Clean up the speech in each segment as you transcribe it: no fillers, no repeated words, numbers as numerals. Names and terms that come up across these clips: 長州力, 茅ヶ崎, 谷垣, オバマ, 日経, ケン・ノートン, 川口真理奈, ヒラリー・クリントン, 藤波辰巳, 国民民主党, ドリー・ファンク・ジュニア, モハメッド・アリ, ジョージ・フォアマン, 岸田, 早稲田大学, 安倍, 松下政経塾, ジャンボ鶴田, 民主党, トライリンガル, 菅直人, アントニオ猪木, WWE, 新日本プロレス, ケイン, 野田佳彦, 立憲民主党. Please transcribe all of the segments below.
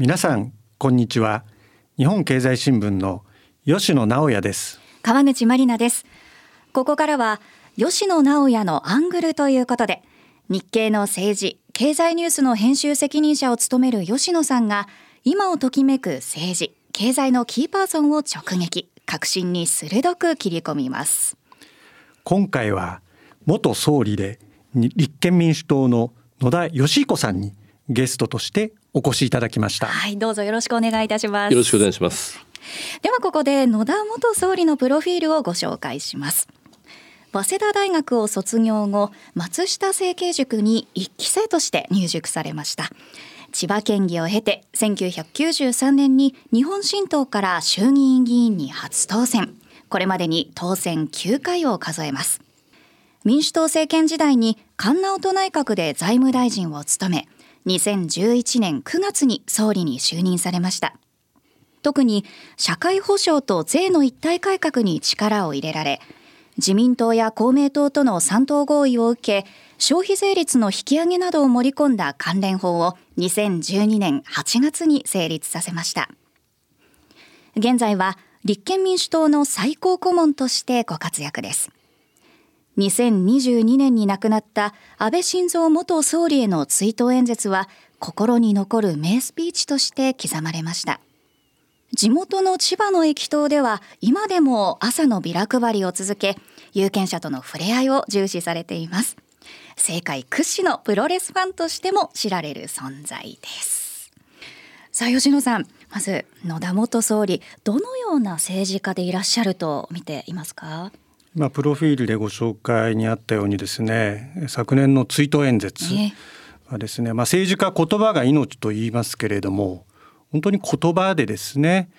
皆さんこんにちは。日本経済新聞の吉野直也です。川口真理奈です。ここからは吉野直也のアングルということで、日経の政治経済ニュースの編集責任者を務める吉野さんが、今をときめく政治経済のキーパーソンを直撃、革新に鋭く切り込みます。今回は元総理で立憲民主党の野田佳彦さんにゲストとしてお越しいただきました。はい、どうぞよろしくお願いいたします。よろしくお願いします。ではここで野田元総理のプロフィールをご紹介します。早稲田大学を卒業後、松下政経塾に1期生として入塾されました。千葉県議を経て1993年に日本新党から衆議院議員に初当選。これまでに当選9回を数えます。民主党政権時代に菅直人内閣で財務大臣を務め、2011年9月に総理に就任されました。特に社会保障と税の一体改革に力を入れられ、自民党や公明党との3党合意を受け、消費税率の引き上げなどを盛り込んだ関連法を2012年8月に成立させました。現在は立憲民主党の最高顧問としてご活躍です。2022年に亡くなった安倍晋三元総理への追悼演説は、心に残る名スピーチとして刻まれました。地元の千葉の駅頭では、今でも朝のビラ配りを続け、有権者との触れ合いを重視されています。政界屈指のプロレスファンとしても知られる存在です。さあ吉野さん、まず野田元総理、どのような政治家でいらっしゃると見ていますか？プロフィールでご紹介にあったようにですね、昨年の追悼演説はですね、政治家言葉が命と言いますけれども、本当に言葉でですね、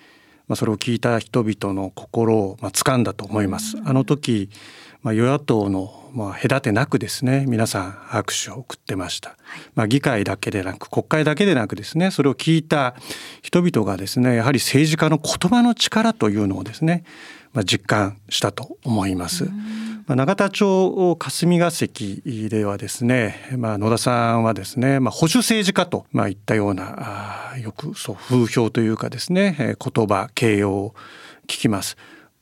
それを聞いた人々の心を掴んだと思います。あの時、与野党の隔てなくですね、皆さん拍手を送ってました。議会だけでなく、国会だけでなくですね、それを聞いた人々がですね、やはり政治家の言葉の力というのをですね、実感したと思います。永田町霞が関ではですね、野田さんはですね、保守政治家といったような、よくそう風評というかですね、言葉形容を聞きます。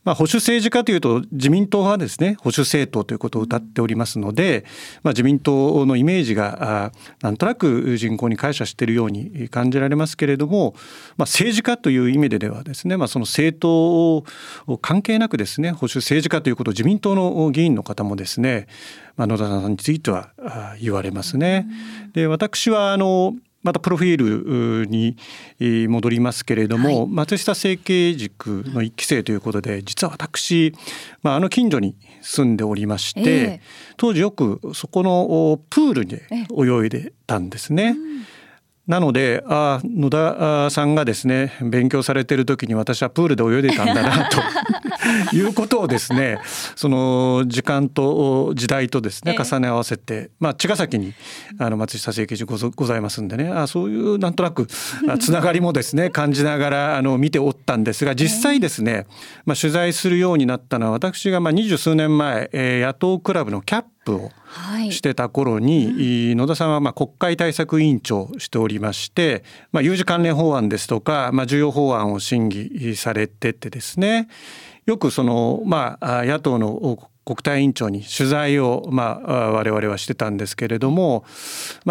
保守政治家というと自民党はですね、保守政党ということを謳っておりますので、自民党のイメージがなんとなく人口に膾炙しているように感じられますけれども、政治家という意味ではですね、その政党を関係なくですね、保守政治家ということを自民党の議員の方もですね、野田さんについては言われますね。で、私はまたプロフィールに戻りますけれども、松下政経塾の1期生ということで、実は私、あの近所に住んでおりまして、当時よくそこのプールで泳いでたんですね。なので野田さんがですね、勉強されている時に私はプールで泳いでたんだなということをですね、その時間と時代とですね、重ね合わせて、茅ヶ崎に松下政経塾ございますんでね、そういうなんとなくつながりもですね感じながら見ておったんですが、実際ですね、取材するようになったのは、私が二十数年前、野党クラブのキャップをしてた頃に、野田さんは国会対策委員長をしておりまして、有事関連法案ですとか、重要法案を審議されててですね、よくその、野党の国対委員長に取材を、我々はしてたんですけれども、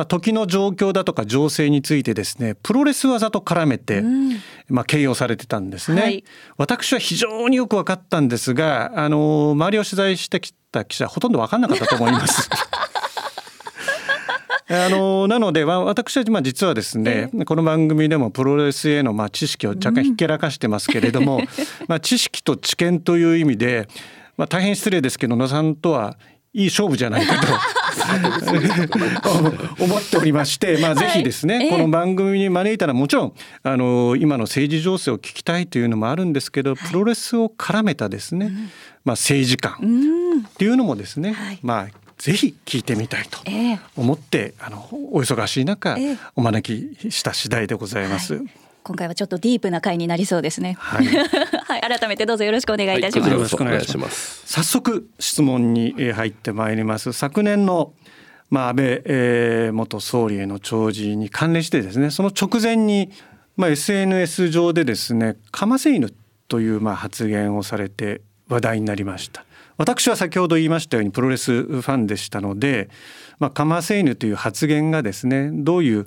時の状況だとか情勢についてですね、プロレス技と絡めて、形容されてたんですね。私は非常によく分かったんですが、周りを取材してきた記者はほとんど分かんなかったと思います。なので私たち実はですね、この番組でもプロレスへの知識を若干ひけらかしてますけれども、知識と知見という意味で、大変失礼ですけど、野田さんとはいい勝負じゃないかと思っておりまして、ぜひですね、この番組に招いたら、もちろん今の政治情勢を聞きたいというのもあるんですけど、プロレスを絡めたですね、政治観っていうのもですね、ぜひ聞いてみたいと思って、お忙しい中、お招きした次第でございます。今回はちょっとディープな回になりそうですね。改めてどうぞよろしくお願いいたします。よろしくお願いします。早速質問に入ってまいります。昨年の安倍元総理への弔辞に関連してですね、その直前に SNS 上でですね、かませ犬という発言をされて話題になりました。私は先ほど言いましたようにプロレスファンでしたので、かませ犬という発言がですね、どういう、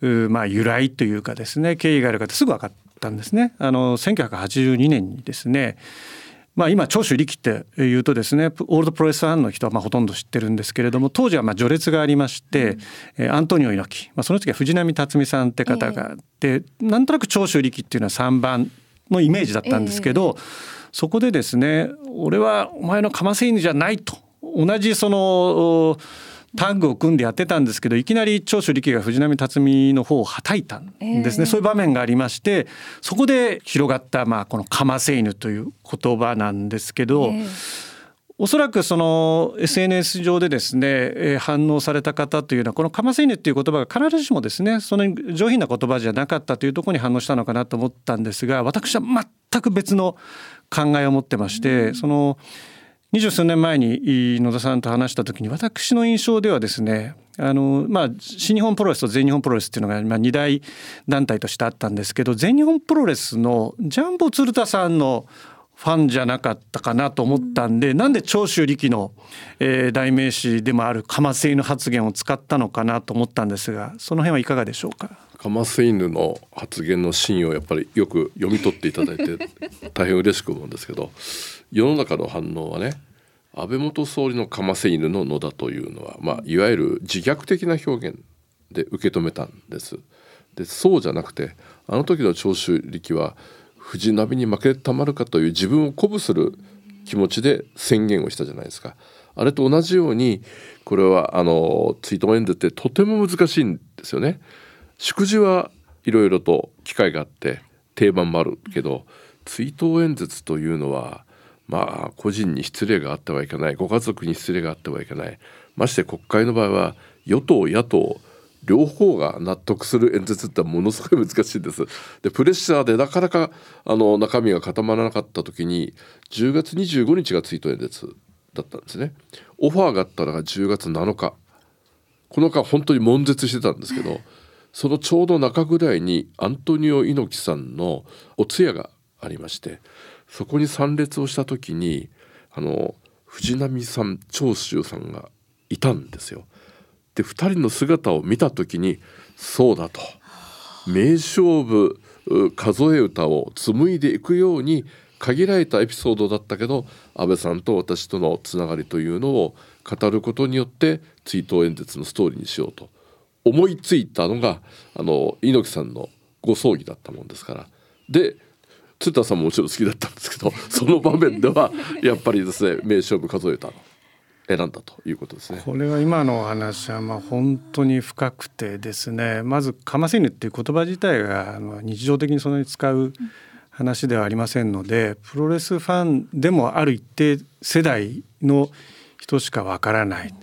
由来というかですね、経緯があるかってすぐ分かったんですね。1982年にですね、今長州力っていうとですね、オールドプロレスファンの人はほとんど知ってるんですけれども、当時は序列がありまして、アントニオ猪木、その時は藤波辰巳さんって方があって、なんとなく長州力っていうのは3番のイメージだったんですけど、そこでですね、俺はお前のかませ犬じゃないと、同じそのタッグを組んでやってたんですけど、いきなり長州力が藤波辰巳の方をはたいたんですね、そういう場面がありまして、そこで広がった、このかませ犬という言葉なんですけど、おそらくその SNS 上でですね反応された方というのは、このかませ犬という言葉が必ずしもですねその上品な言葉じゃなかったというところに反応したのかなと思ったんですが、私は全く別の考えを持ってまして、その二十数年前に野田さんと話した時に、私の印象ではですね、新日本プロレスと全日本プロレスっていうのが2大団体としてあったんですけど、全日本プロレスのジャンボ鶴田さんのファンじゃなかったかなと思ったんで、なんで長州力の、代名詞でもあるかませ犬発言を使ったのかなと思ったんですが、その辺はいかがでしょうか。かませ犬の発言の真意をやっぱりよく読み取っていただいて大変嬉しく思うんですけど、世の中の反応はね、安倍元総理のかませ犬の野田というのは、いわゆる自虐的な表現で受け止めたんです。で、そうじゃなくて、あの時の長州力は藤波に負けてたまるかという自分を鼓舞する気持ちで宣言をしたじゃないですか。あれと同じように、これは追悼演説ってとても難しいんですよね。祝辞はいろいろと機会があって定番もあるけど、追悼演説というのは個人に失礼があってはいけない、ご家族に失礼があってはいけない、まして国会の場合は与党野党両方が納得する演説ってものすごい難しいんです。で、プレッシャーでなかなか中身が固まらなかった時に、10月25日が追悼演説だったんですね。オファーがあったのが10月7日。この間本当に悶絶してたんですけど、そのちょうど中ぐらいにアントニオ猪木さんのお通夜がありまして、そこに参列をした時に藤波さん長州さんがいたんですよ。で、2人の姿を見た時に、そうだと、名勝負数え歌を紡いでいくように、限られたエピソードだったけど安倍さんと私とのつながりというのを語ることによって追悼演説のストーリーにしようと思いついたのが猪木さんのご葬儀だったもんですから。で、鶴田さんももちろん好きだったんですけど、その場面ではやっぱりですね、名勝負数え歌の選んだということですね。これは今のお話は本当に深くてですね、まずかませ犬っていう言葉自体が日常的にそんなに使う話ではありませんので、プロレスファンでもある一定世代の人しかわからない。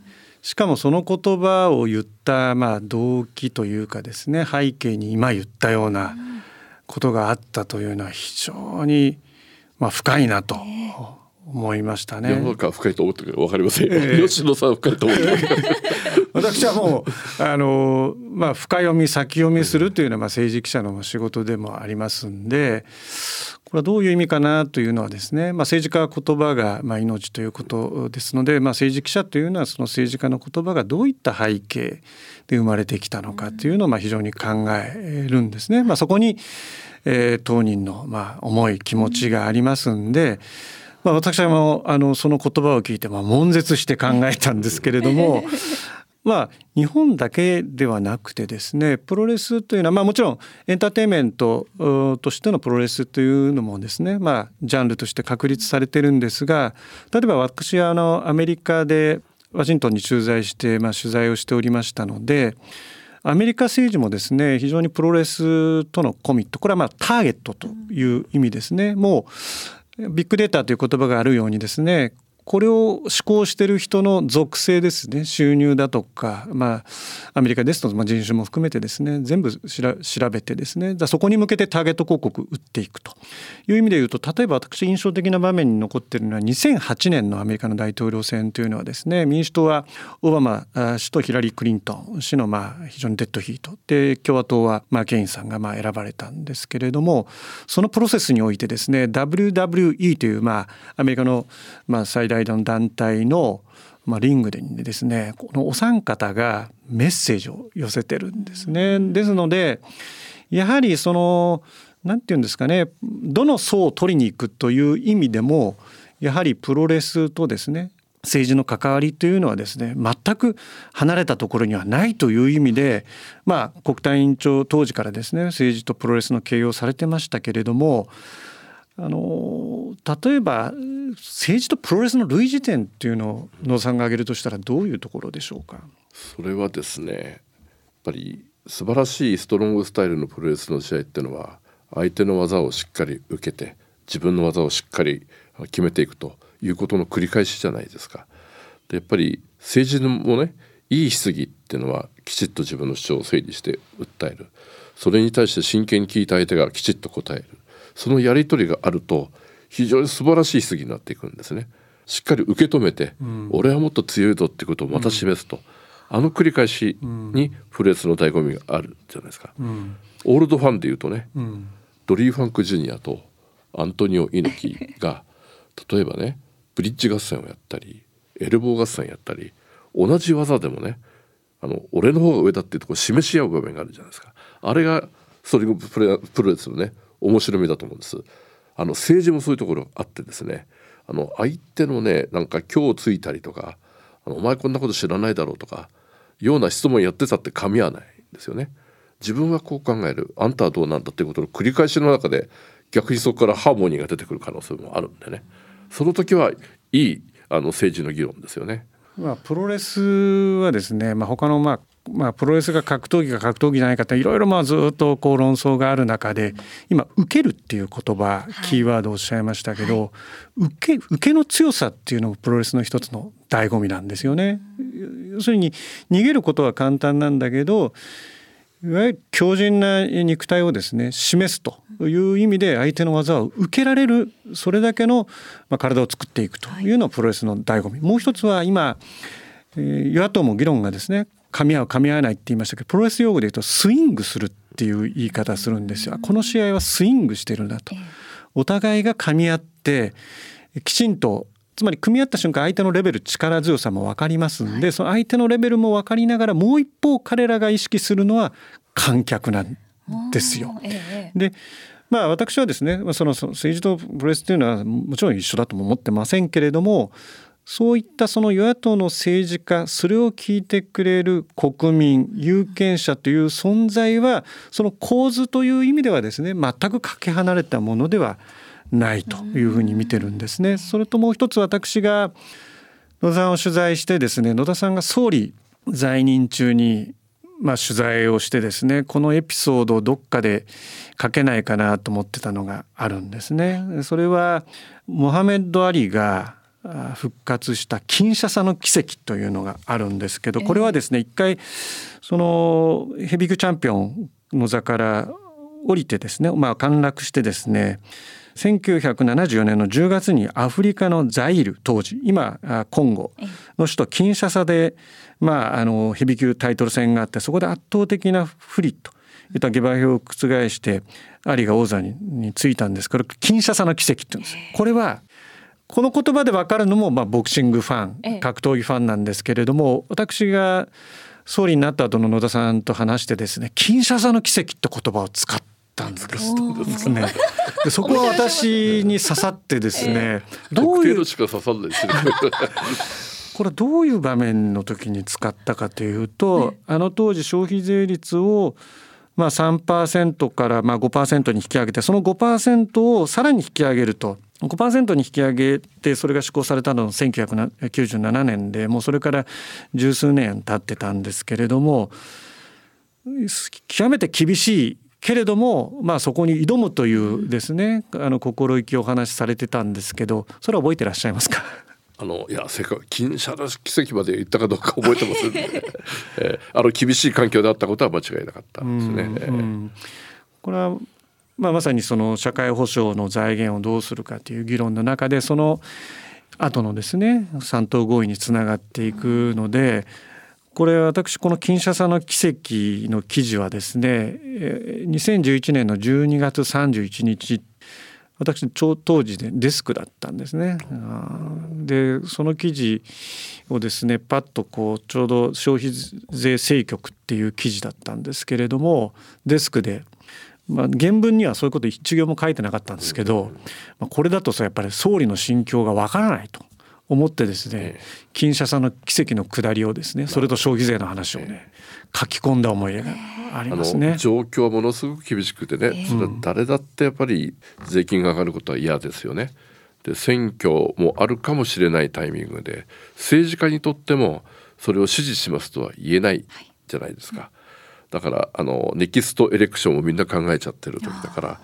しかもその言葉を言った動機というかですね、背景に今言ったようなことがあったというのは非常に深いなと思いましたね。なんか深いと思ったけど分かりません、吉野さん深いと思ったけど私はもう深読み先読みするというのは政治記者の仕事でもありますんで、これはどういう意味かなというのはですね、政治家は言葉が命ということですので、政治記者というのはその政治家の言葉がどういった背景で生まれてきたのかというのを非常に考えるんですね。そこに、当人の思い気持ちがありますんで、私はもその言葉を聞いて悶絶して考えたんですけれども日本だけではなくてですね、プロレスというのはもちろんエンターテインメントとしてのプロレスというのもですね、ジャンルとして確立されてるんですが、例えば私はアメリカでワシントンに駐在して、取材をしておりましたので、アメリカ政治もですね、非常にプロレスとのコミット、これはターゲットという意味ですね。もうビッグデータという言葉があるようにですね、これを志向している人の属性ですね、収入だとか、アメリカですと、人種も含めてですね、全部調べてですね、そこに向けてターゲット広告を打っていくという意味でいうと、例えば私印象的な場面に残っているのは2008年のアメリカの大統領選というのはですね、民主党はオバマ氏とヒラリー・クリントン氏の非常にデッドヒートで、共和党はケインさんが選ばれたんですけれども、そのプロセスにおいてですね、 WWE というアメリカの最大の団体のリングでですね、このお三方がメッセージを寄せてるんですね。ですのでやはりそのなんていうんですかね、どの層を取りに行くという意味でもやはりプロレスとですね政治の関わりというのはですね全く離れたところにはないという意味で、国対委員長当時からですね政治とプロレスの形容されてましたけれども、例えば政治とプロレスの類似点というのを野さんが挙げるとしたらどういうところでしょうか。それはですね、やっぱり素晴らしいストロングスタイルのプロレスの試合っていうのは相手の技をしっかり受けて自分の技をしっかり決めていくということの繰り返しじゃないですか。でやっぱり政治もね、いい質疑っていうのはきちっと自分の主張を整理して訴える、それに対して真剣に聞いた相手がきちっと答える、そのやり取りがあると非常に素晴らしい質疑になっていくんですね。しっかり受け止めて、俺はもっと強いぞってことをまた示すと、あの繰り返しにプロレスの醍醐味があるじゃないですか。オールドファンでいうとね、ドリー・ファンク・ジュニアとアントニオ猪木が例えばねブリッジ合戦をやったりエルボー合戦をやったり、同じ技でもね俺の方が上だっていうところを示し合う場面があるじゃないですか。あれがストリングプロレスのね面白みだと思うんです。政治もそういうところがあってですね、相手のねなんか今日ついたりとかお前こんなこと知らないだろうとかような質問やってたって噛み合わないんですよね。自分はこう考える、あんたはどうなんだっていうことの繰り返しの中で逆にそこからハーモニーが出てくる可能性もあるんでね、その時はいい政治の議論ですよね。プロレスはですね、他のプロレスが格闘技か格闘技じゃないかっていろいろずっとこう論争がある中で、今受けるっていう言葉、キーワードをおっしゃいましたけど、受けの強さっていうのもプロレスの一つの醍醐味なんですよね。要するに逃げることは簡単なんだけど、いわゆる強靭な肉体をですね示すという意味で相手の技を受けられる、それだけの体を作っていくというのがプロレスの醍醐味。もう一つは今与野党も議論がですね噛み合う噛み合わないって言いましたけど、プロレス用語で言うとスイングするっていう言い方するんですよ。この試合はスイングしてるなと、お互いが噛み合ってきちんと、つまり組み合った瞬間相手のレベル、力強さも分かりますんで、その相手のレベルも分かりながら、もう一方彼らが意識するのは観客なんですよ。で私はですね、その政治とプロレスというのはもちろん一緒だとも思ってませんけれども、そういったその与野党の政治家、それを聞いてくれる国民、有権者という存在は、その構図という意味ではですね全くかけ離れたものではないというふうに見てるんですね。それともう一つ、私が野田さんを取材してですね、野田さんが総理在任中に取材をしてですね、このエピソードをどっかで書けないかなと思ってたのがあるんですね。それはモハメッド・アリが復活したキンシャサの奇跡というのがあるんですけど、これはですね一回そのヘビー級チャンピオンの座から降りてですね、陥落してですね、1974年の10月にアフリカのザイール、当時今コンゴの首都キンシャサで、ヘビー級タイトル戦があって、そこで圧倒的な不利といった下馬評を覆してアリが王座についたんですけど、キンシャサの奇跡って言うんです。これはこの言葉で分かるのも、ボクシングファン、格闘技ファンなんですけれども、私が総理になった後の野田さんと話してですね、キンシャサの奇跡って言葉を使ったんですね。でそこは私に刺さってですね、どういうこれどういう場面の時に使ったかというと、当時消費税率を3% から5% に引き上げて、その 5% をさらに引き上げると、5% に引き上げて、それが施行されたのは1997年で、もうそれから十数年経ってたんですけれども、極めて厳しいけれども、そこに挑むというですね心意気をお話しされてたんですけど、それは覚えてらっしゃいますか？いや金シャラ奇跡まで行ったかどうか覚えてません、ね厳しい環境であったことは間違いなかったですね。これは、まさにその社会保障の財源をどうするかという議論の中でその後のですね三党合意につながっていくので、これ私この金シャラの奇跡の記事はですね2011年の12月31日私当時でデスクだったんですね。でその記事をですねパッとこうちょうど消費税政局っていう記事だったんですけれどもデスクで、原文にはそういうこと一行も書いてなかったんですけど、これだとやっぱり総理の心境がわからないと思ってですね金シャラの奇跡の下りをですねそれと消費税の話をね書き込んだ思い出がありますね。状況はものすごく厳しくてね、それは誰だってやっぱり税金が上がることは嫌ですよね。で選挙もあるかもしれないタイミングで政治家にとってもそれを支持しますとは言えないじゃないですか、だからネキストエレクションをみんな考えちゃってる時だから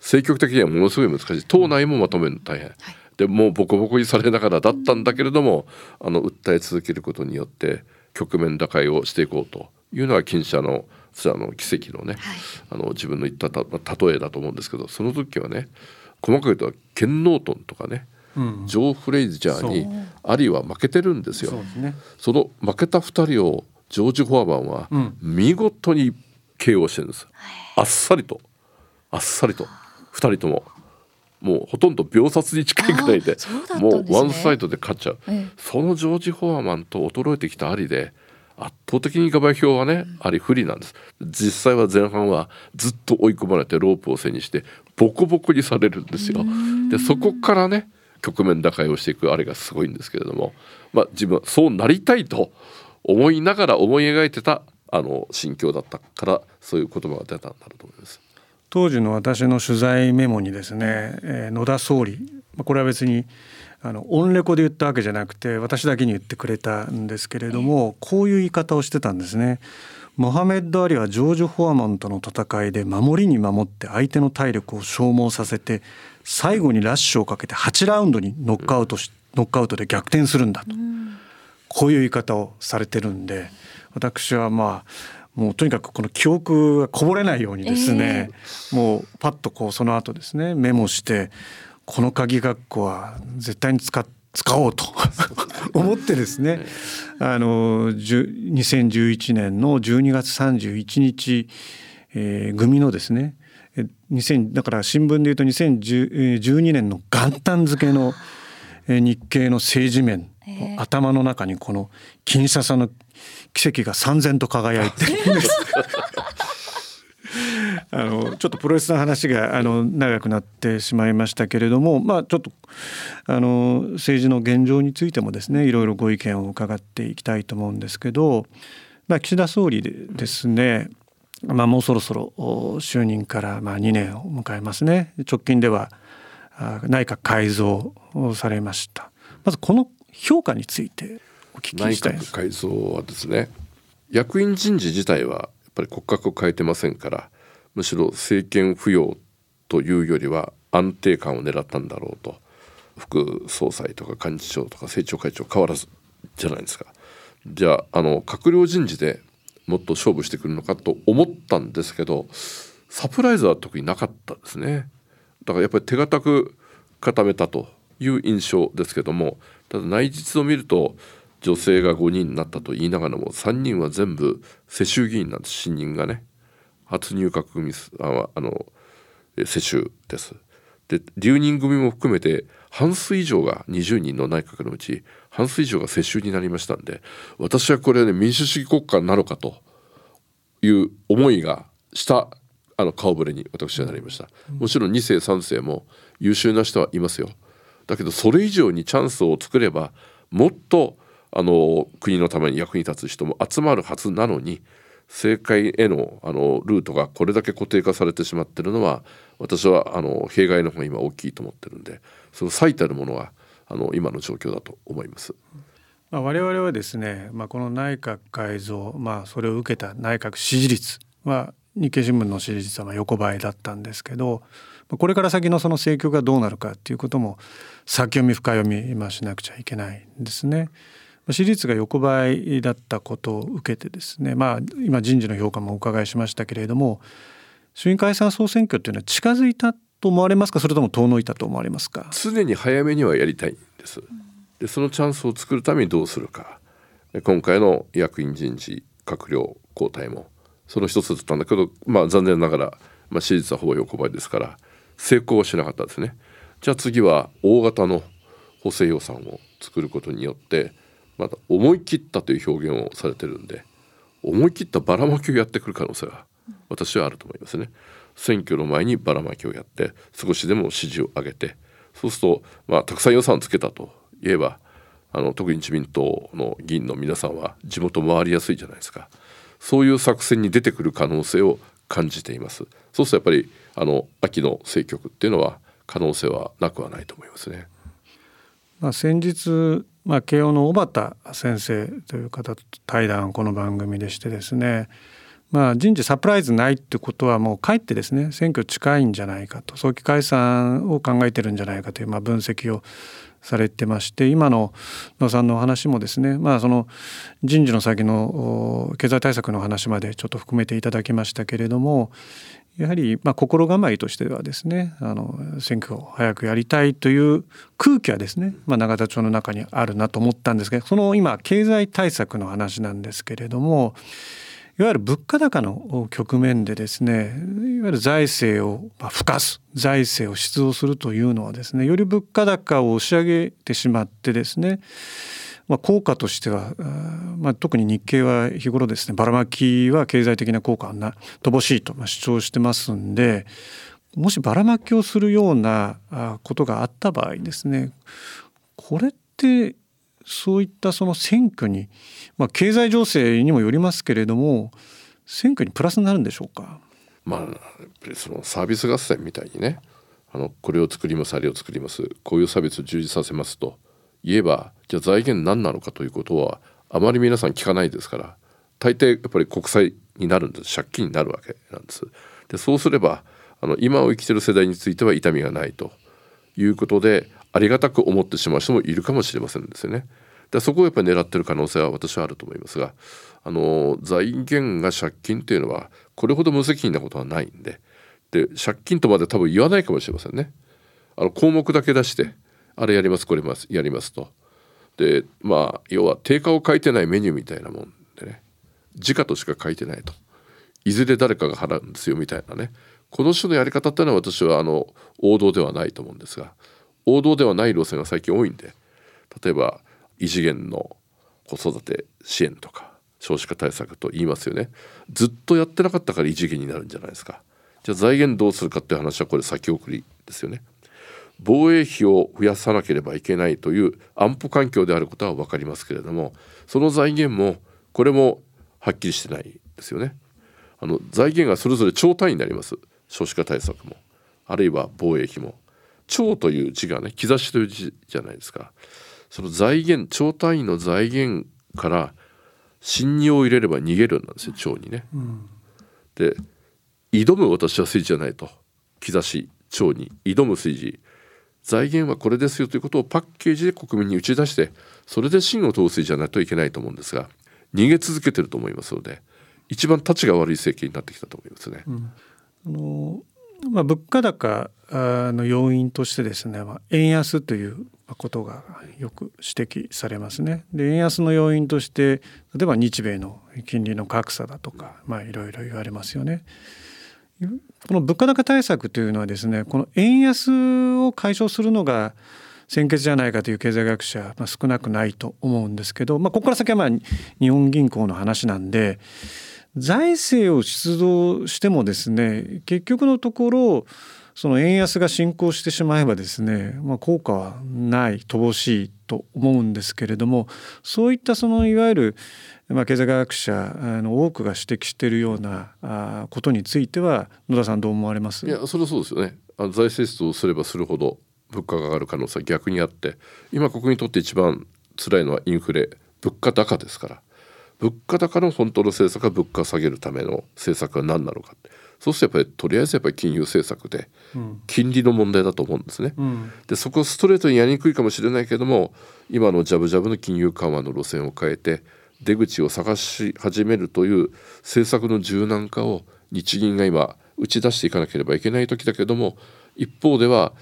政局的にはものすごい難しい。党内もまとめるの大変、でもうボコボコにされながらだったんだけれども訴え続けることによって局面打開をしていこうというのが金シャラの奇跡のね、自分の言った例えだと思うんですけど、その時はね細かく言うとケン・ノートンとかね、ジョー・フレイジャーにアリは負けてるんですよ。 その負けた2人をジョージ・フォアマンは見事に KO してるんです、あっさりと2人とももうほとんど秒殺に近いくらい で、ね、もうワンサイドで勝っちゃう、そのジョージ・フォアマンと衰えてきたアリで圧倒的にガバ票はねアリ不利なんです。実際は前半はずっと追い込まれてロープを背にしてボコボコにされるんですよ。でそこからね局面打開をしていくアリがすごいんですけれども、自分はそうなりたいと思いながら思い描いてた心境だったからそういう言葉が出たんだろうと思います。当時の私の取材メモにですね、野田総理、これは別にオンレコで言ったわけじゃなくて私だけに言ってくれたんですけれども、こういう言い方をしてたんですね。モハメッド・アリはジョージ・フォアマンとの戦いで守りに守って相手の体力を消耗させて最後にラッシュをかけて8ラウンドにノックアウトで逆転するんだと、こういう言い方をされてるんで、私はもうとにかくこの記憶がこぼれないようにですね、もうパッとその後ですねメモして、この鍵括弧は絶対に使おうと思ってですね2011年の12月31日、組のですねだから新聞でいうと2012年の元旦付の日経の政治面の頭の中にこの金シャラの奇跡が燦然と輝いているんですちょっとプロレスの話が長くなってしまいましたけれども、ちょっと政治の現状についてもですねいろいろご意見を伺っていきたいと思うんですけど、岸田総理ですね、もうそろそろ就任から2年を迎えますね。直近では内閣改造をされました。まずこの評価についてお聞きしたいです。内閣改造はですね、役員人事自体はやっぱり骨格を変えてませんから、むしろ政権浮揚というよりは安定感を狙ったんだろうと。副総裁とか幹事長とか政調会長変わらずじゃないですか。じゃあ閣僚人事でもっと勝負してくるのかと思ったんですけど、サプライズは特になかったですね。だからやっぱり手堅く固めたという印象ですけども、ただ内実を見ると女性が5人になったと言いながらも3人は全部世襲議員なんです。新人がね初入閣組世襲です。で留任組も含めて半数以上が20人の内閣のうち半数以上が世襲になりましたんで、私はこれはね民主主義国家なのかという思いがした顔ぶれに私はなりました。もちろん2世3世も優秀な人はいますよ。だけどそれ以上にチャンスを作ればもっと国のために役に立つ人も集まるはずなのに、政界へのルートがこれだけ固定化されてしまっているのは私は弊害の方が今大きいと思ってるんで、その最たるものは今の状況だと思います。我々はですね、この内閣改造、それを受けた内閣支持率は日経新聞の支持率は横ばいだったんですけど、これから先のその政局がどうなるかっていうことも先読み深読み今しなくちゃいけないんですね。支持率が横ばいだったことを受けてですね、今人事の評価もお伺いしましたけれども、衆院解散総選挙というのは近づいたと思われますか、それとも遠のいたと思われますか。常に早めにはやりたいんです。でそのチャンスを作るためにどうするか、今回の役員人事閣僚交代もその一つだったんだけど、残念ながら、支持率はほぼ横ばいですから成功しなかったですね。じゃあ次は大型の補正予算を作ることによって、また思い切ったという表現をされてるんで、思い切ったばらまきをやってくる可能性は私はあると思いますね。選挙の前にばらまきをやって少しでも支持を上げて、そうすると、たくさん予算をつけたといえば、特に自民党の議員の皆さんは地元回りやすいじゃないですか。そういう作戦に出てくる可能性を感じています。そうするとやっぱり秋の政局っていうのは可能性はなくはないと思いますね。先日、慶応の小畑先生という方と対談をこの番組でしてですね、人事サプライズないってことはもうかえってですね、選挙近いんじゃないかと、早期解散を考えてるんじゃないかという分析をされてまして、今の野さんのお話もですね、その人事の先の経済対策の話までちょっと含めていただきましたけれども、やはり心構えとしてはですね、選挙を早くやりたいという空気はですね、永田町の中にあるなと思ったんですけど、その今経済対策の話なんですけれども、いわゆる物価高の局面でですね、いわゆる財政を付加す、財政を出動するというのはですね、より物価高を押し上げてしまってですね、効果としては、特に日経は日頃ですね、ばらまきは経済的な効果は乏しいと主張してますんで、もしばらまきをするようなことがあった場合ですね、これってそういったその選挙に、経済情勢にもよりますけれども、選挙にプラスになるんでしょうか。やっぱりそのサービス合戦みたいにね、これを作ります、あれを作ります、こういうサービスを充実させますと言えば、じゃあ財源何なのかということはあまり皆さん聞かないですから、大抵やっぱり国債になるんです、借金になるわけなんです。でそうすれば今を生きている世代については痛みがないということで、ありがたく思ってしまう人もいるかもしれませんですよね。だそこをやっぱり狙ってる可能性は私はあると思いますが、財源が借金というのはこれほど無責任なことはないん で借金とまで多分言わないかもしれませんね。項目だけ出して、あれやりますこれやりますと。で要は定価を書いてないメニューみたいなもんでね、時価としか書いてないと、いずれ誰かが払うんですよみたいなね、この種のやり方っていうのは私は王道ではないと思うんですが、王道ではない路線が最近多いんで、例えば異次元の子育て支援とか少子化対策と言いますよね。ずっとやってなかったから異次元になるんじゃないですか。じゃあ財源どうするかっていう話はこれ先送りですよね。防衛費を増やさなければいけないという安保環境であることは分かりますけれども、その財源もこれもはっきりしてないですよね。財源がそれぞれ超単位になります。少子化対策もあるいは防衛費も、超という字がね、兆しという字じゃないですか。その財源、超単位の財源から侵入を入れれば逃げるんですよ、超にね、で挑む私は筋じゃないと、兆し超に挑む筋、財源はこれですよということをパッケージで国民に打ち出して、それで芯を通すじゃないといけないと思うんですが、逃げ続けてると思いますので、一番たちが悪い政権になってきたと思いますね。物価高の要因としてですね、円安ということがよく指摘されますね。で円安の要因として、例えば日米の金利の格差だとか、いろいろ言われますよね。この物価高対策というのはですね、この円安を解消するのが先決じゃないかという経済学者は少なくないと思うんですけど、ここから先は日本銀行の話なんで、財政を出動してもですね、結局のところその円安が進行してしまえばですね、効果はない、乏しいと思うんですけれども、そういったそのいわゆる経済学者の多くが指摘しているようなことについては、野田さんどう思われます？いや、それはそうですよね。財政出動すればするほど物価が上がる可能性は逆にあって、今国民にとって一番辛いのはインフレ、物価高ですから、物価高の本当の政策は物価を下げるための政策は何なのか、そうするとやっぱりとりあえずやっぱり金融政策で金利の問題だと思うんですね、うん、でそこをストレートにやりにくいかもしれないけども、今のジャブジャブの金融緩和の路線を変えて出口を探し始めるという政策の柔軟化を日銀が今打ち出していかなければいけない時だけども、一方では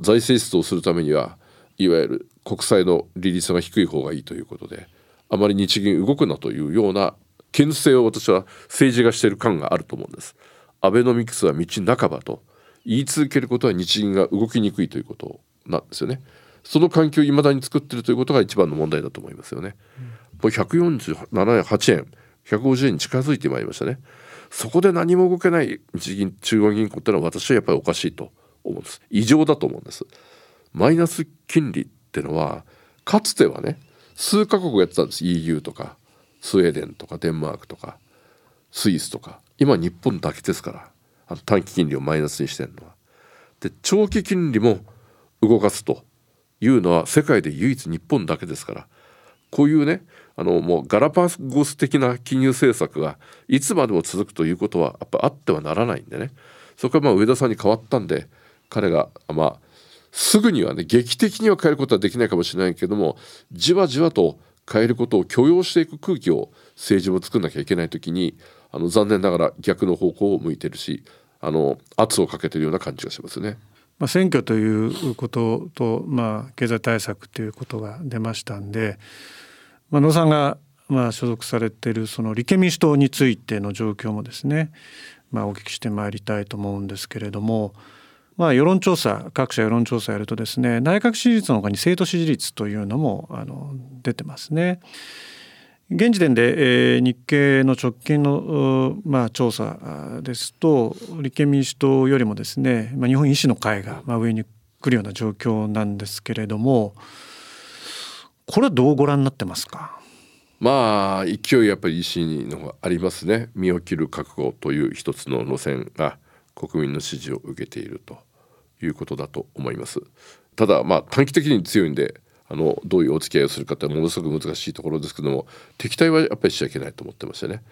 財政出動するためにはいわゆる国債の利率が低い方がいいということで、あまり日銀動くなというような牽制を私は政治がしている感があると思うんです。アベノミクスは道半ばと言い続けることは日銀が動きにくいということなんですよね。その環境を未だに作っているということが一番の問題だと思いますよね、うん、147円8円150円に近づいてまいりましたね。そこで何も動けない日銀中央銀行ってのは私はやっぱりおかしいと思うんです。異常だと思うんです。マイナス金利ってのはかつてはね数カ国やってたんです。 EU とかスウェーデンとかデンマークとかスイスとか。今日本だけですから、短期金利をマイナスにしてるのは。で長期金利も動かすというのは世界で唯一日本だけですから、こういうねもうガラパゴス的な金融政策がいつまでも続くということはやっぱあってはならないんでね。そこは上田さんに変わったんで、彼がすぐにはね劇的には変えることはできないかもしれないけども、じわじわと変えることを許容していく空気を政治も作んなきゃいけないときに、残念ながら逆の方向を向いてるし、圧をかけてるような感じがしますね。選挙ということと、経済対策ということが出ましたんで、野さんが所属されているその立憲民主党についての状況もですね、お聞きしてまいりたいと思うんですけれども、世論調査、各社世論調査やるとですね、内閣支持率のほかに政党支持率というのも出てますね。現時点で、日経の直近の、調査ですと立憲民主党よりもですね、日本維新の会が上に来るような状況なんですけれども、これはどうご覧になってますか。勢いやっぱり維新の方がありますね。身を切る覚悟という一つの路線が国民の支持を受けているということだと思います。ただ短期的に強いんでどういうお付き合いをするかってものすごく難しいところですけども、敵対はやっぱりしちゃいけないと思ってましたね。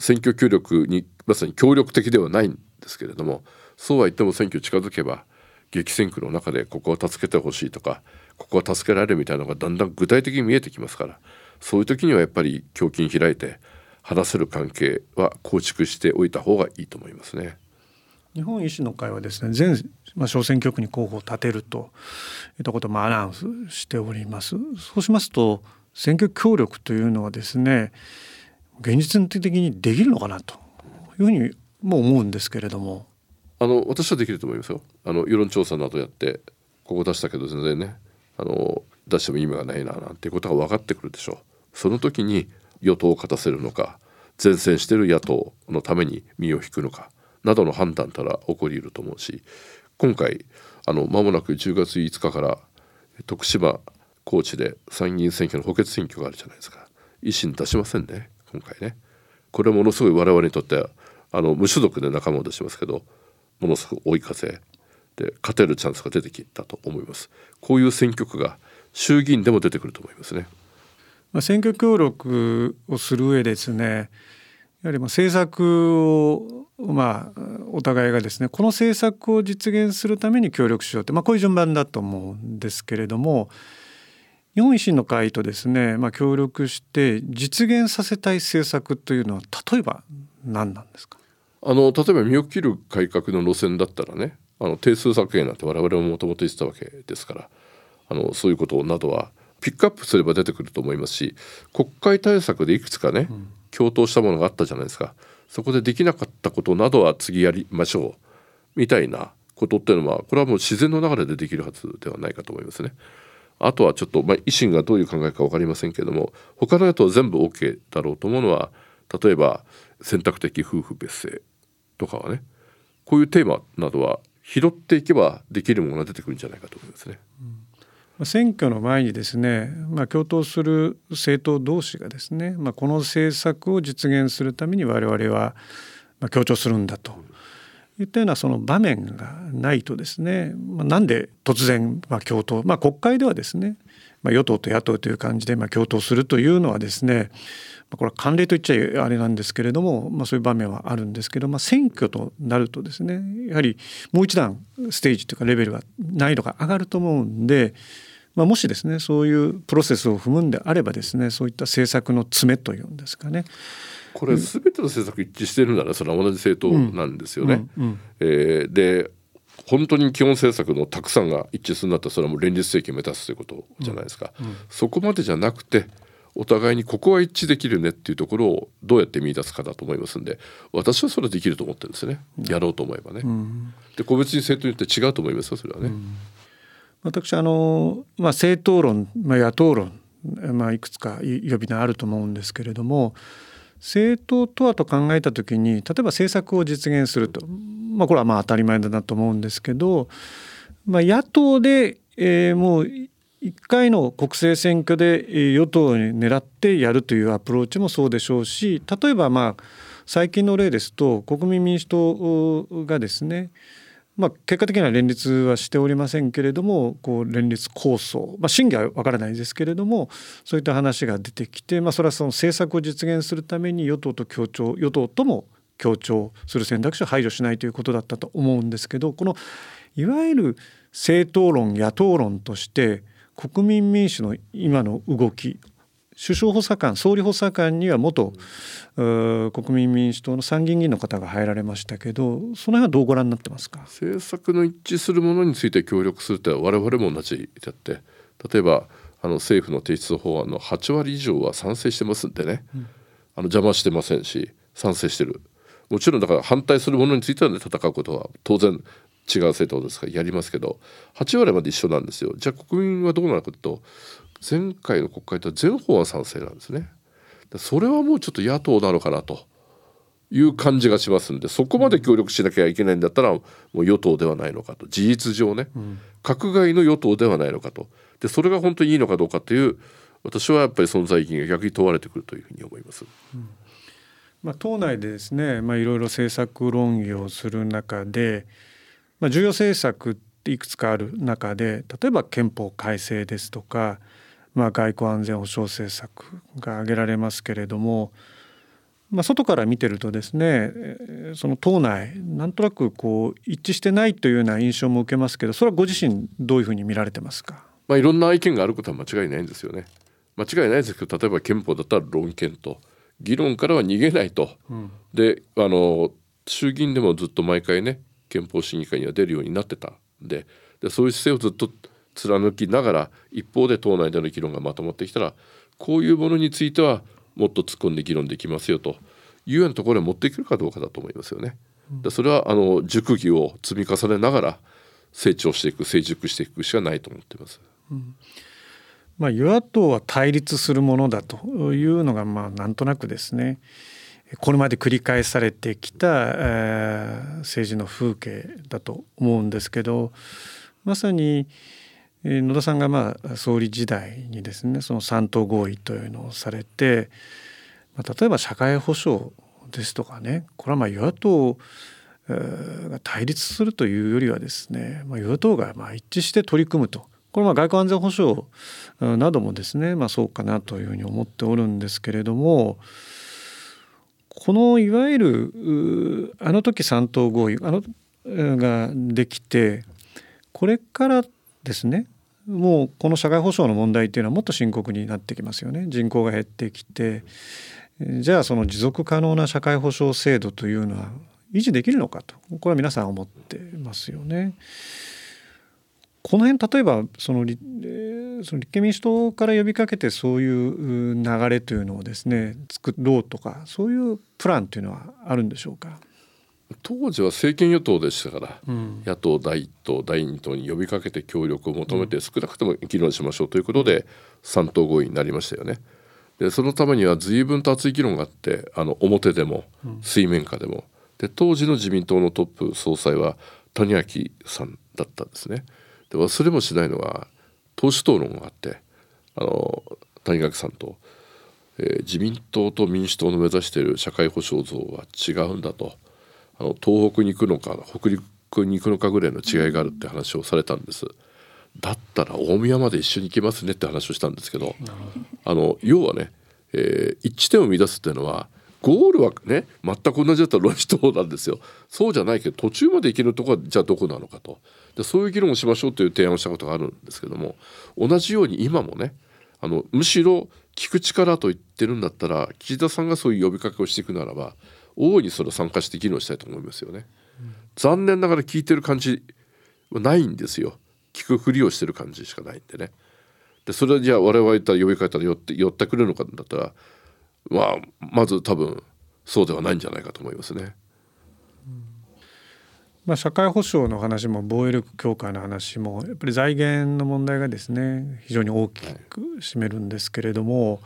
選挙協力にまさに協力的ではないんですけれども、そうは言っても選挙近づけば激戦区の中でここは助けてほしいとかここは助けられるみたいなのがだんだん具体的に見えてきますから、そういう時にはやっぱり胸襟開いて話せる関係は構築しておいた方がいいと思いますね。日本維新の会はですね、全小選挙区に候補を立てるといったことをアナウンスしております。そうしますと選挙協力というのはですね、現実的にできるのかなというふうにも思うんですけれども、私はできると思いますよ。世論調査などやってここ出したけど全然ね出しても意味がないななんてことが分かってくるでしょう。その時に与党を勝たせるのか前線している野党のために身を引くのかなどの判断たら起こり得ると思うし、今回間もなく10月5日から徳島高知で参議院選挙の補欠選挙があるじゃないですか。維新出しませんね今回ね。これはものすごい我々にとっては無所属で仲間を出しますけど、ものすごく追い風で勝てるチャンスが出てきたと思います。こういう選挙区が衆議院でも出てくると思いますね。選挙協力をする上でですね、やはり政策をお互いがですね、この政策を実現するために協力しようって、こういう順番だと思うんですけれども、日本維新の会とですね、協力して実現させたい政策というのは例えば何なんですか。例えば身を切る改革の路線だったらね、定数削減なんて我々ももともと言ってたわけですから、そういうことなどはピックアップすれば出てくると思いますし、国会対策でいくつかね、共闘したものがあったじゃないですか。そこでできなかったことなどは次やりましょうみたいなことっていうのは、これはもう自然の流れでできるはずではないかと思いますね。あとはちょっと、維新がどういう考えか分かりませんけれども、他の野党は全部 OK だろうと思うのは、例えば選択的夫婦別姓とかはね、こういうテーマなどは拾っていけばできるものが出てくるんじゃないかと思いますね、選挙の前にですね、共闘する政党同士がですね、この政策を実現するために我々は協調するんだといったようなその場面がないとですね、なんで突然共闘、国会ではですね、与党と野党という感じで共闘するというのはですね、これは慣例といっちゃあれなんですけれども、そういう場面はあるんですけど、選挙となるとですね、やはりもう一段ステージというかレベルは難易度が上がると思うんで、もしですねそういうプロセスを踏むんであればですね、そういった政策の詰めというんですかね、これ全ての政策一致してるならそれは同じ政党なんですよね、で本当に基本政策のたくさんが一致するんだったらそれはもう連立政権を目指すということじゃないですか、そこまでじゃなくてお互いにここは一致できるねっていうところをどうやって見出すかだと思いますんで、私はそれはできると思ってるんですね、やろうと思えばね、で個別に政党によって違うと思いますよそれはね、私政党論、野党論、いくつか呼び名あると思うんですけれども、政党とはと考えたときに例えば政策を実現すると、これは当たり前だなと思うんですけど、野党で、もう1回の国政選挙で与党に狙ってやるというアプローチもそうでしょうし、例えば最近の例ですと国民民主党がですね、結果的には連立はしておりませんけれども、こう連立構想、真偽は分からないですけれども、そういった話が出てきて、それはその政策を実現するために与党とも協調する選択肢を排除しないということだったと思うんですけど、このいわゆる政党論野党論として国民民主の今の動き、首相補佐官、総理補佐官には元国民民主党の参議院議員の方が入られましたけど、その辺はどうご覧になってますか？政策の一致するものについて協力するって我々も同じだって、例えば政府の提出法案の8割以上は賛成してますんでね、邪魔してませんし賛成してる、もちろんだから反対するものについては、戦うことは当然違う政党ですからやりますけど、8割まで一緒なんですよ。じゃあ国民はどうなるかというと、前回の国会では全法案賛成なんですね。それはもうちょっと野党なのかなという感じがしますので、そこまで協力しなきゃいけないんだったらもう与党ではないのかと、事実上ね、閣外の与党ではないのかと、でそれが本当にいいのかどうかという、私はやっぱり存在意義が逆に問われてくるというふうに思います、党内でですね、いろいろ政策論議をする中で、重要政策っていくつかある中で、例えば憲法改正ですとか、外交安全保障政策が挙げられますけれども、外から見てるとですね、その党内なんとなくこう一致してないというような印象も受けますけど、それはご自身どういうふうに見られてますか？いろんな意見があることは間違いないんですよね。間違いないですけど、例えば憲法だったら論憲と、議論からは逃げないと、で衆議院でもずっと毎回ね憲法審議会には出るようになってたんで、そういう姿勢をずっと貫きながら、一方で党内での議論がまとまってきたら、こういうものについてはもっと突っ込んで議論できますよというようなところに持っていけるかどうかだと思いますよね。それは熟議を積み重ねながら成長していく、成熟していくしかないと思っています、与野党は対立するものだというのがなんとなくですね、これまで繰り返されてきた、政治の風景だと思うんですけど、まさに野田さんが総理時代にですね、その3党合意というのをされて、例えば社会保障ですとかね、これは与野党が対立するというよりはですね、与野党が一致して取り組むと、これは外交安全保障などもですね、そうかなというふうに思っておるんですけれども、このいわゆるあの時3党合意ができて、これからですね、もうこの社会保障の問題というのはもっと深刻になってきますよね。人口が減ってきて、じゃあその持続可能な社会保障制度というのは維持できるのかと、これは皆さん思ってますよね。この辺、例えばその立憲民主党から呼びかけて、そういう流れというのをですね作ろうとか、そういうプランというのはあるんでしょうか？当時は政権与党でしたから、野党第一党第二党に呼びかけて協力を求めて、少なくとも議論しましょうということで3党合意になりましたよね。でそのためには随分と熱い議論があって、表でも水面下でも、で当時の自民党のトップ総裁は谷垣さんだったんですね。で忘れもしないのが党首討論があって、谷垣さんと、自民党と民主党の目指している社会保障像は違うんだと、東北に行くのか北陸に行くのかぐらいの違いがあるって話をされたんです。だったら大宮まで一緒に行きますねって話をしたんですけど、要はね、一致点を見出すっていうのはゴールはね全く同じだったら同じところなんですよ。そうじゃないけど途中まで行けるところはじゃあどこなのかと、でそういう議論をしましょうという提案をしたことがあるんですけども、同じように今もねむしろ聞く力と言ってるんだったら岸田さんがそういう呼びかけをしていくならば大いにそれを参加して議論したいと思いますよね、うん、残念ながら聞いてる感じはないんですよ。聞くふりをしてる感じしかないんでね。でそれはじゃあ我々言ったら呼びかけたら寄ってくるのかだったら、まず多分そうではないんじゃないかと思いますね、社会保障の話も防衛力強化の話もやっぱり財源の問題がですね非常に大きく占めるんですけれども、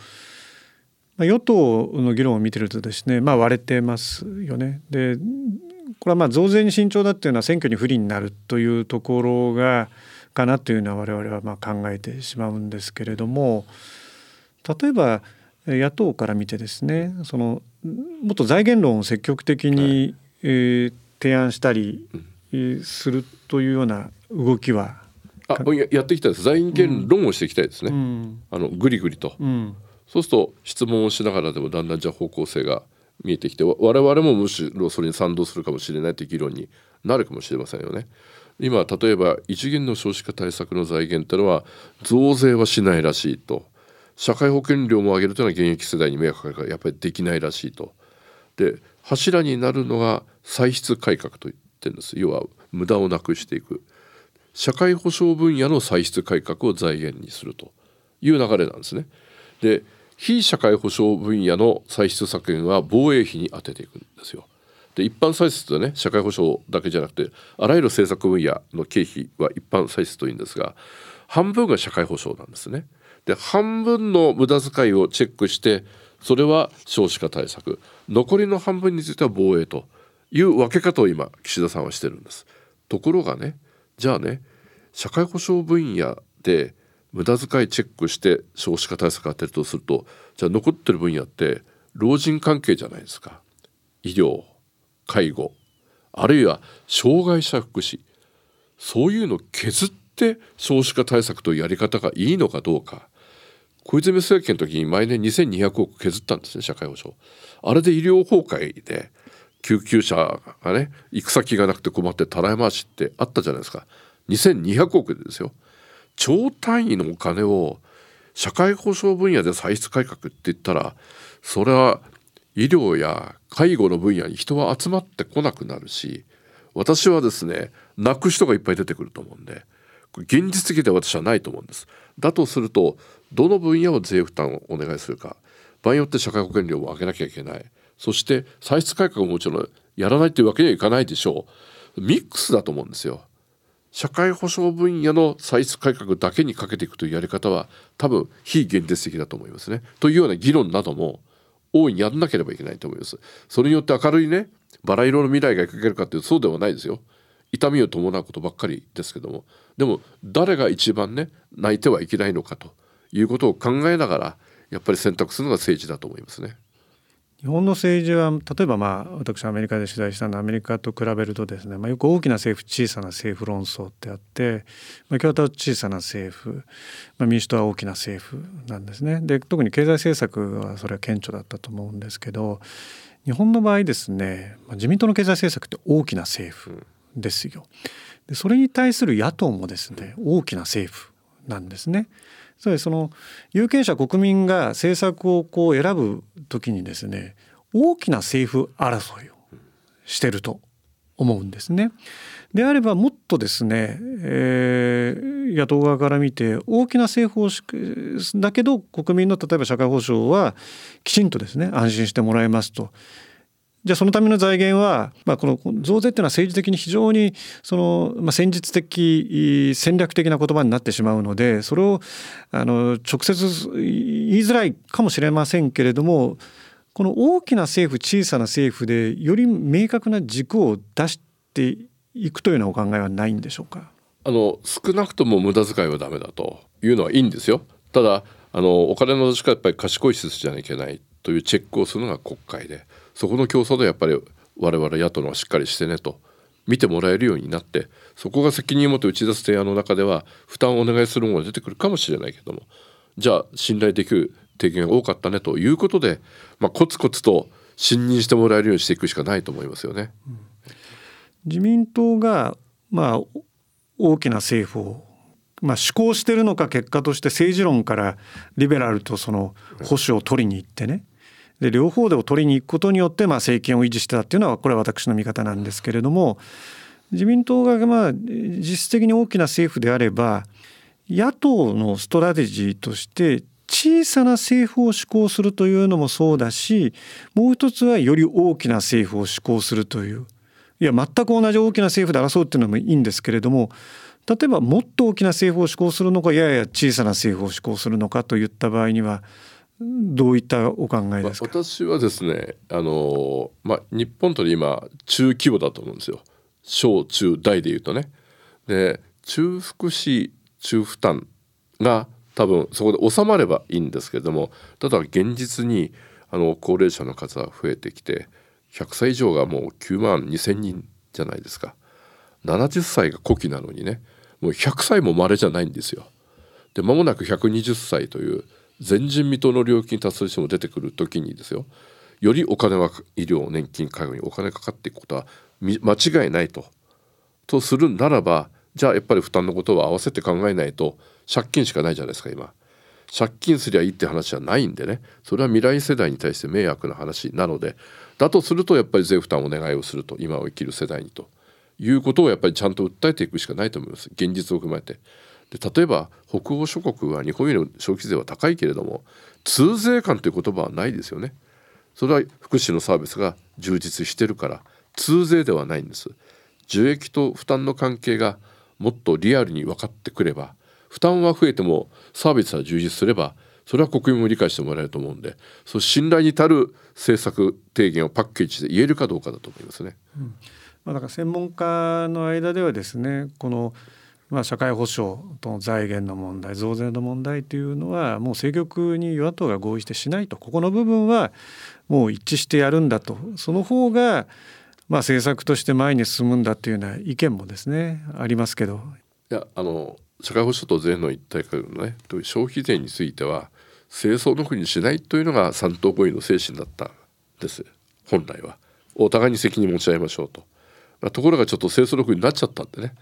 与党の議論を見てるとですね、割れてますよね。でこれは増税に慎重だっていうのは選挙に不利になるというところがかなというのは我々は考えてしまうんですけれども、例えば野党から見てですね、もっと財源論を積極的に提案したりするというような動きは、やっていきたいです。財源論をしていきたいですね、ぐりぐりと、そうすると質問をしながらでもだんだんじゃあ方向性が見えてきて、我々もむしろそれに賛同するかもしれないという議論になるかもしれませんよね。今例えば異次元の少子化対策の財源というのは増税はしないらしいと、社会保険料も上げるというのは現役世代に迷惑かかるからやっぱりできないらしいと、で柱になるのが歳出改革と言ってるんです。要は無駄をなくしていく社会保障分野の歳出改革を財源にするという流れなんですね。で非社会保障分野の歳出削減は防衛費に当てていくんですよ。で一般歳出とね、社会保障だけじゃなくてあらゆる政策分野の経費は一般歳出というんですが、半分が社会保障なんですね。で半分の無駄遣いをチェックして、それは少子化対策、残りの半分については防衛という分け方を今岸田さんはしてるんです。ところがね、じゃあね社会保障分野で無駄遣いチェックして少子化対策を当てるとすると、じゃあ残ってる分野って老人関係じゃないですか。医療、介護、あるいは障害者福祉、そういうのを削って少子化対策というやり方がいいのかどうか。小泉政権の時に毎年2200億削ったんですね、社会保障。あれで医療崩壊で救急車がね行く先がなくて困ってたらい回しってあったじゃないですか。2200億ですよ。超単位のお金を社会保障分野で歳出改革って言ったら、それは医療や介護の分野に人は集まってこなくなるし、私はですね泣く人がいっぱい出てくると思うんで、現実的では私はないと思うんです。だとするとどの分野を税負担をお願いするか、場合によって社会保険料を上げなきゃいけない、そして歳出改革ももちろんやらないというわけにはいかないでしょう。ミックスだと思うんですよ。社会保障分野の歳出改革だけにかけていくというやり方は多分非現実的だと思いますね。というような議論なども大いにやらなければいけないと思います。それによって明るいねバラ色の未来が描けるかというとそうではないですよ。痛みを伴うことばっかりですけども、でも誰が一番ね泣いてはいけないのかということを考えながらやっぱり選択するのが政治だと思いますね。日本の政治は例えば私アメリカで取材したのでアメリカと比べるとですね、よく大きな政府小さな政府論争ってあって、共和党は小さな政府、民主党は大きな政府なんですね。で特に経済政策はそれは顕著だったと思うんですけど、日本の場合ですね、自民党の経済政策って大きな政府ですよ。でそれに対する野党もですね大きな政府なんですね。有権者国民が政策をこう選ぶときにですね大きな政府争いをしてると思うんですね。であればもっとですね、野党側から見て大きな政府をだけど国民の例えば社会保障はきちんとですね安心してもらえますと、じゃあそのための財源は、この増税っていうのは政治的に非常に戦術的戦略的な言葉になってしまうので、それを直接言いづらいかもしれませんけれども、この大きな政府小さな政府でより明確な軸を出していくというようなお考えはないんでしょうか。少なくとも無駄遣いはダメだというのはいいんですよ。ただお金の出し方はやっぱり賢い施設じゃなきゃいけないというチェックをするのが国会で、そこの競争でやっぱり我々野党のはしっかりしてねと見てもらえるようになって、そこが責任を持って打ち出す提案の中では負担をお願いするものが出てくるかもしれないけども、じゃあ信頼できる提言が多かったねということで、コツコツと信任してもらえるようにしていくしかないと思いますよね。うん、自民党が、大きな政府を、志向しているのか、結果として政治論からリベラルとその保守を取りに行ってね、で両方でを取りに行くことによって政権を維持してたっていうのは、これは私の見方なんですけれども、自民党が実質的に大きな政府であれば、野党のストラテジーとして小さな政府を施行するというのもそうだし、もう一つはより大きな政府を施行するという、いや全く同じ大きな政府で争うっていうのもいいんですけれども、例えばもっと大きな政府を施行するのか、やや小さな政府を施行するのかといった場合には、どういったお考えですか？私はですね、日本とで今中規模だと思うんですよ。小中大でいうとね。で、中福祉中負担が多分そこで収まればいいんですけれども、ただ現実に高齢者の数は増えてきて、100歳以上がもう9万2000人じゃないですか。70歳が古希なのにね、もう100歳も稀じゃないんですよ。で、間もなく120歳という前人未到の領域に達する人も出てくるときにですよ、よりお金は医療、年金、介護にお金かかっていくことは間違いないとするならば、じゃあやっぱり負担のことは合わせて考えないと、借金しかないじゃないですか。今借金すりゃいいって話じゃないんでね、それは未来世代に対して迷惑な話なので、だとするとやっぱり税負担をお願いをすると、今を生きる世代にということをやっぱりちゃんと訴えていくしかないと思います。現実を踏まえて。で、例えば北欧諸国は日本より消費税は高いけれども、痛税感という言葉はないですよね。それは福祉のサービスが充実してるから、痛税ではないんです。受益と負担の関係がもっとリアルに分かってくれば、負担は増えてもサービスは充実すれば、それは国民も理解してもらえると思うんで、そう信頼に足る政策提言をパッケージで言えるかどうかだと思いますね。うん、だから専門家の間ではですね、この社会保障との財源の問題、増税の問題というのはもう政局に与党が合意してしないと、ここの部分はもう一致してやるんだと、その方が政策として前に進むんだというような意見もですね、ありますけど、いや社会保障と税の一体化のね、という消費税については政争の国にしないというのが三党合意の精神だったんです。本来はお互いに責任持ち合いましょうと、ところがちょっと政争の国になっちゃったんでね、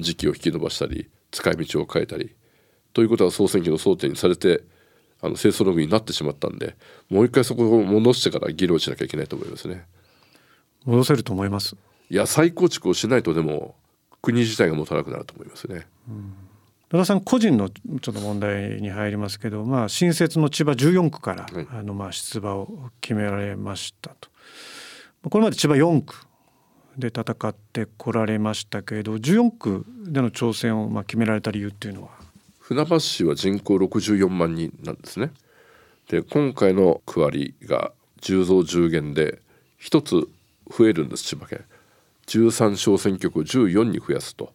時期を引き延ばしたり使い道を変えたりということが総選挙の争点にされて、政争の国になってしまったんで、もう一回そこを戻してから議論しなきゃいけないと思いますね。戻せると思います。いや、再構築をしないと、でも国自体が持たなくなると思いますね。うん、野田さん個人のちょっと問題に入りますけど、新設の千葉14区から、はい、出馬を決められましたと。これまで千葉4区で戦ってこられましたけれど、14区での挑戦を決められた理由っていうのは、船橋市は人口64万人なんですね。で、今回の区割りが10増10減で1つ増えるんです。千葉県13小選挙区を14に増やすと。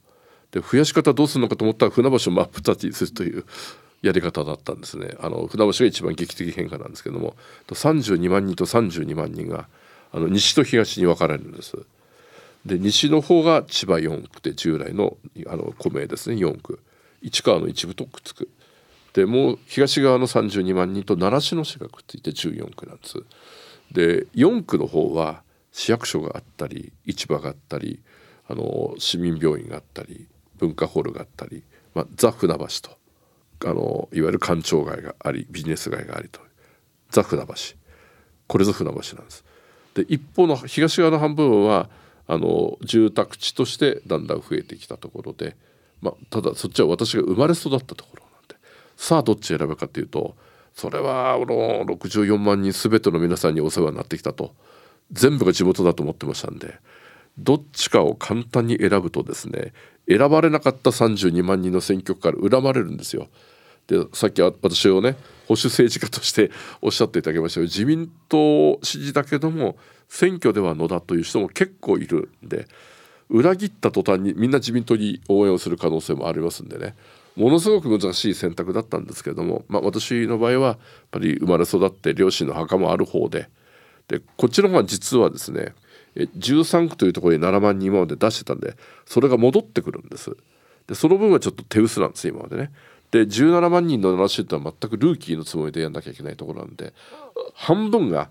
で、増やし方どうするのかと思ったら、船橋を真っ二つにするというやり方だったんですね。船橋が一番劇的変化なんですけども、32万人と32万人が西と東に分かれるんです。で、西の方が千葉4区で、従来の小名ですね、4区市川の一部とくっつく。で、もう東側の32万人と習志野市がくっついて14区なんです。で、4区の方は市役所があったり、市場があったり、市民病院があったり、文化ホールがあったり、ザ・船橋といわゆる官庁街があり、ビジネス街がありと、ザ・船橋、これぞ船橋なんです。で、一方の東側の半分は住宅地としてだんだん増えてきたところで、ただそっちは私が生まれ育ったところなんで、さあどっち選ぶかというと、それは64万人全ての皆さんにお世話になってきたと、全部が地元だと思ってましたんで、どっちかを簡単に選ぶとですね、選ばれなかった32万人の選挙区から恨まれるんですよ。で、さっき私をね、保守政治家としておっしゃっていただきましたよ。自民党支持だけども選挙では野田という人も結構いるんで、裏切った途端にみんな自民党に応援をする可能性もありますんでね、ものすごく難しい選択だったんですけれども、私の場合はやっぱり生まれ育って両親の墓もある方で、こっちの方が実はですね、13区というところに7万人今まで出してたんで、それが戻ってくるんです。でその分はちょっと手薄なんです、今までね。で17万人の話というのは全くルーキーのつもりでやんなきゃいけないところなんで、半分が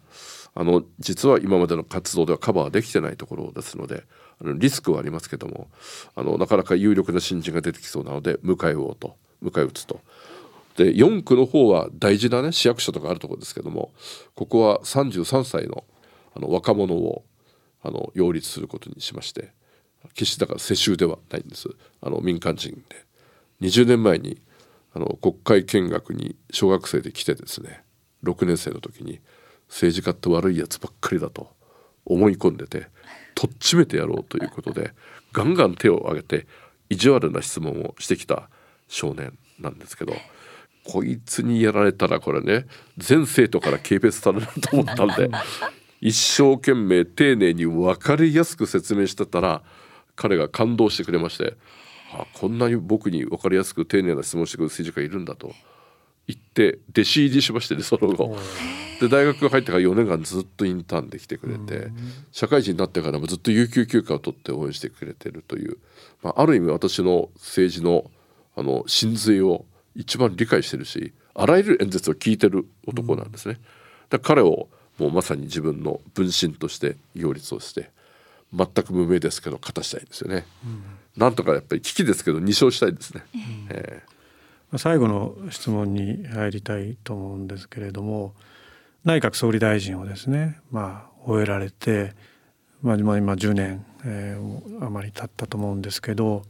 実は今までの活動ではカバーできてないところですので、リスクはありますけども、なかなか有力な新人が出てきそうなので迎え撃つと。で4区の方は大事なね、市役所とかあるところですけども、ここは33歳の、若者を擁立することにしまして、決してだから世襲ではないんです。民間人で20年前に国会見学に小学生で来てですね、6年生の時に政治家って悪いやつばっかりだと思い込んでて、とっちめてやろうということでガンガン手を挙げて意地悪な質問をしてきた少年なんですけど、こいつにやられたらこれね、全生徒から軽蔑されると思ったんで一生懸命丁寧に分かりやすく説明してたら、彼が感動してくれまして、あ、こんなに僕に分かりやすく丁寧な質問してくる政治家いるんだと言って弟子入りしましてね、その後で大学入ってから4年間ずっとインターンで来てくれて、社会人になってからもずっと有給休暇を取って応援してくれてるという、ある意味私の政治の真髄を一番理解してるし、あらゆる演説を聞いてる男なんですね。だから彼をもうまさに自分の分身として擁立をして、全く無名ですけど勝たしたいですよね、なんとかやっぱり危機ですけど2勝したいですね、最後の質問に入りたいと思うんですけれども、内閣総理大臣をですね、終えられて、今10年、余り経ったと思うんですけど、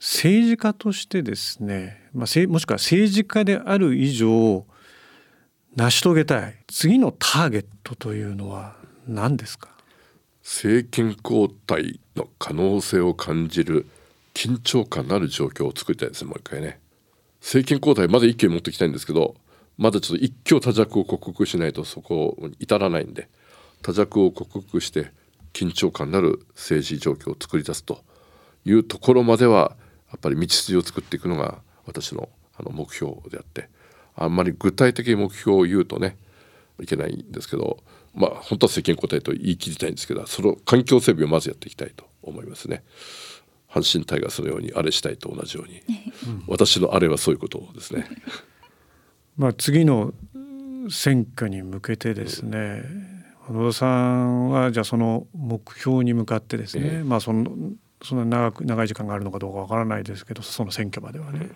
政治家としてですね、もしくは政治家である以上成し遂げたい次のターゲットというのは何ですか？政権交代の可能性を感じる緊張感のある状況を作りたいですね、もう一回ね。政権交代まで一件持ってきたいんですけど、まだちょっと一挙多弱を克服しないとそこに至らないんで、多弱を克服して緊張感のある政治状況を作り出すというところまではやっぱり道筋を作っていくのが私の目標であって、あんまり具体的に目標を言うとねいけないんですけど、本当は政権交代と言い切りたいんですけど、その環境整備をまずやっていきたいと思いますね。阪神タイガースのようにあれしたいと同じように私のあれはそういうことですね次の選挙に向けてですね、野田さんはじゃあその目標に向かってですね、そんな長い時間があるのかどうかわからないですけど、その選挙まではね、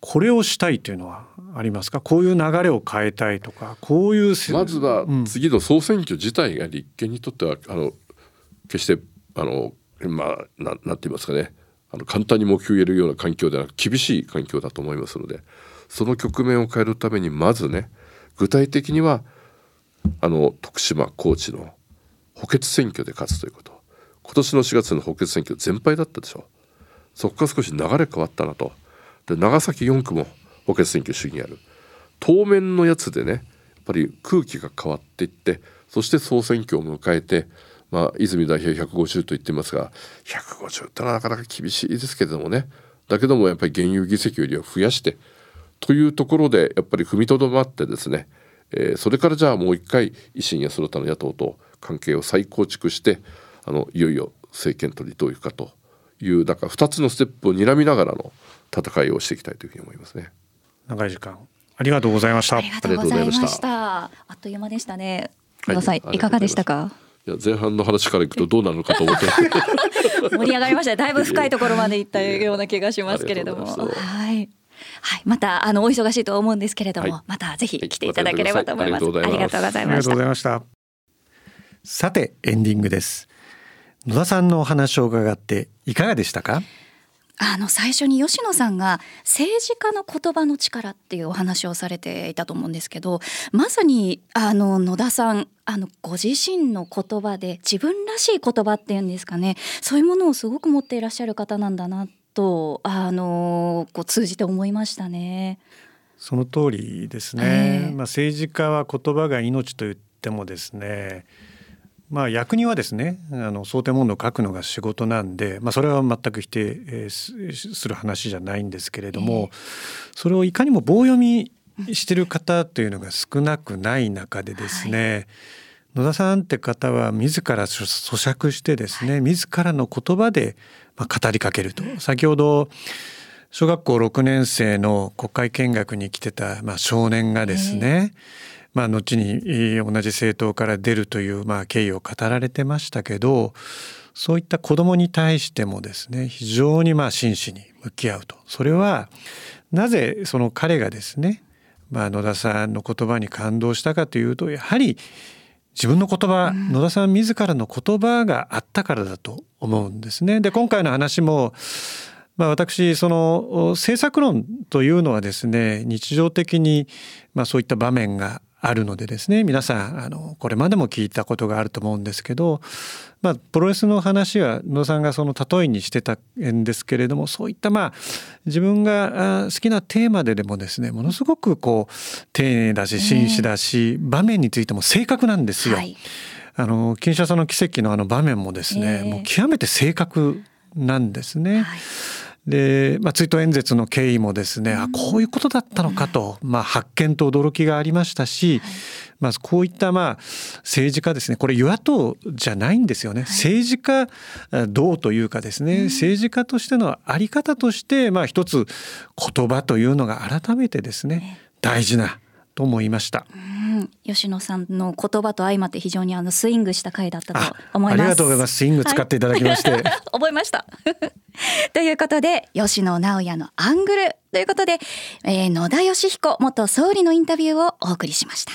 これをしたいというのはありますか？こういう流れを変えたいとか、こういうまずは次の総選挙自体が立憲にとっては決してなんて言いますかね、簡単に目標を言えるような環境ではなく厳しい環境だと思いますので、その局面を変えるためにまずね、具体的には徳島高知の補欠選挙で勝つということ。今年の4月の補欠選挙全敗だったでしょ。そこから少し流れ変わったなと。で長崎4区も補欠選挙主義やる。当面のやつでね、やっぱり空気が変わっていって、そして総選挙を迎えて、泉代表150と言っていますが、150ってのはなかなか厳しいですけれどもね、だけどもやっぱり現有議席よりは増やしてというところでやっぱり踏みとどまってですね、それからじゃあもう一回維新やその他の野党と関係を再構築して、いよいよ政権取りどういくかという、だから2つのステップを睨みながらの戦いをしていきたいというふうに思いますね。長い時間ありがとうございました。ありがとうございました。あっという間でしたね。いかがでしたか？いや、前半の話からいくとどうなのかと思って盛り上がりました。だいぶ深いところまでいったような気がしますけれども、またお忙しいと思うんですけれども、またぜひ来ていただければと思います。ありがとうございました。さてエンディングです。野田さんのお話を伺っていかがでしたか？最初に吉野さんが政治家の言葉の力っていうお話をされていたと思うんですけど、まさに野田さんご自身の言葉で自分らしい言葉っていうんですかね、そういうものをすごく持っていらっしゃる方なんだなと通じて思いましたね。その通りですね。政治家は言葉が命と言ってもですね、役人はですね想定問答を書くのが仕事なんで、それは全く否定する話じゃないんですけれども、それをいかにも棒読みしてる方というのが少なくない中でですね、野田さんって方は自ら咀嚼してですね、自らの言葉で語りかけると。先ほど小学校6年生の国会見学に来てた少年がですね、後に同じ政党から出るという経緯を語られてましたけど、そういった子どもに対してもですね、非常に真摯に向き合うと。それはなぜその彼がですね、野田さんの言葉に感動したかというと、やはり自分の言葉、野田さん自らの言葉があったからだと思うんですね。で、今回の話も、私その政策論というのはですね、日常的にそういった場面があるのでですね、皆さんこれまでも聞いたことがあると思うんですけど、プロレスの話は野田さんがその例えにしてたんですけれども、そういった自分が好きなテーマででもですね、ものすごく丁寧だし真摯だし、場面についても正確なんですよ。はい、キンシャサの奇跡の場面もですね、もう極めて正確なんですね。はい、で追悼演説の経緯もですね、こういうことだったのかと、発見と驚きがありましたし、こういった政治家ですね、これ与野党じゃないんですよね。政治家どうというかですね、政治家としての在り方として、一つ言葉というのが改めてですね、大事なと思いました。吉野さんの言葉と相まって非常にスイングした回だったと思います。ありがとうございます。スイング使っていただきまして、覚えましたということで、吉野直也のアングルということで、野田佳彦元総理のインタビューをお送りしました。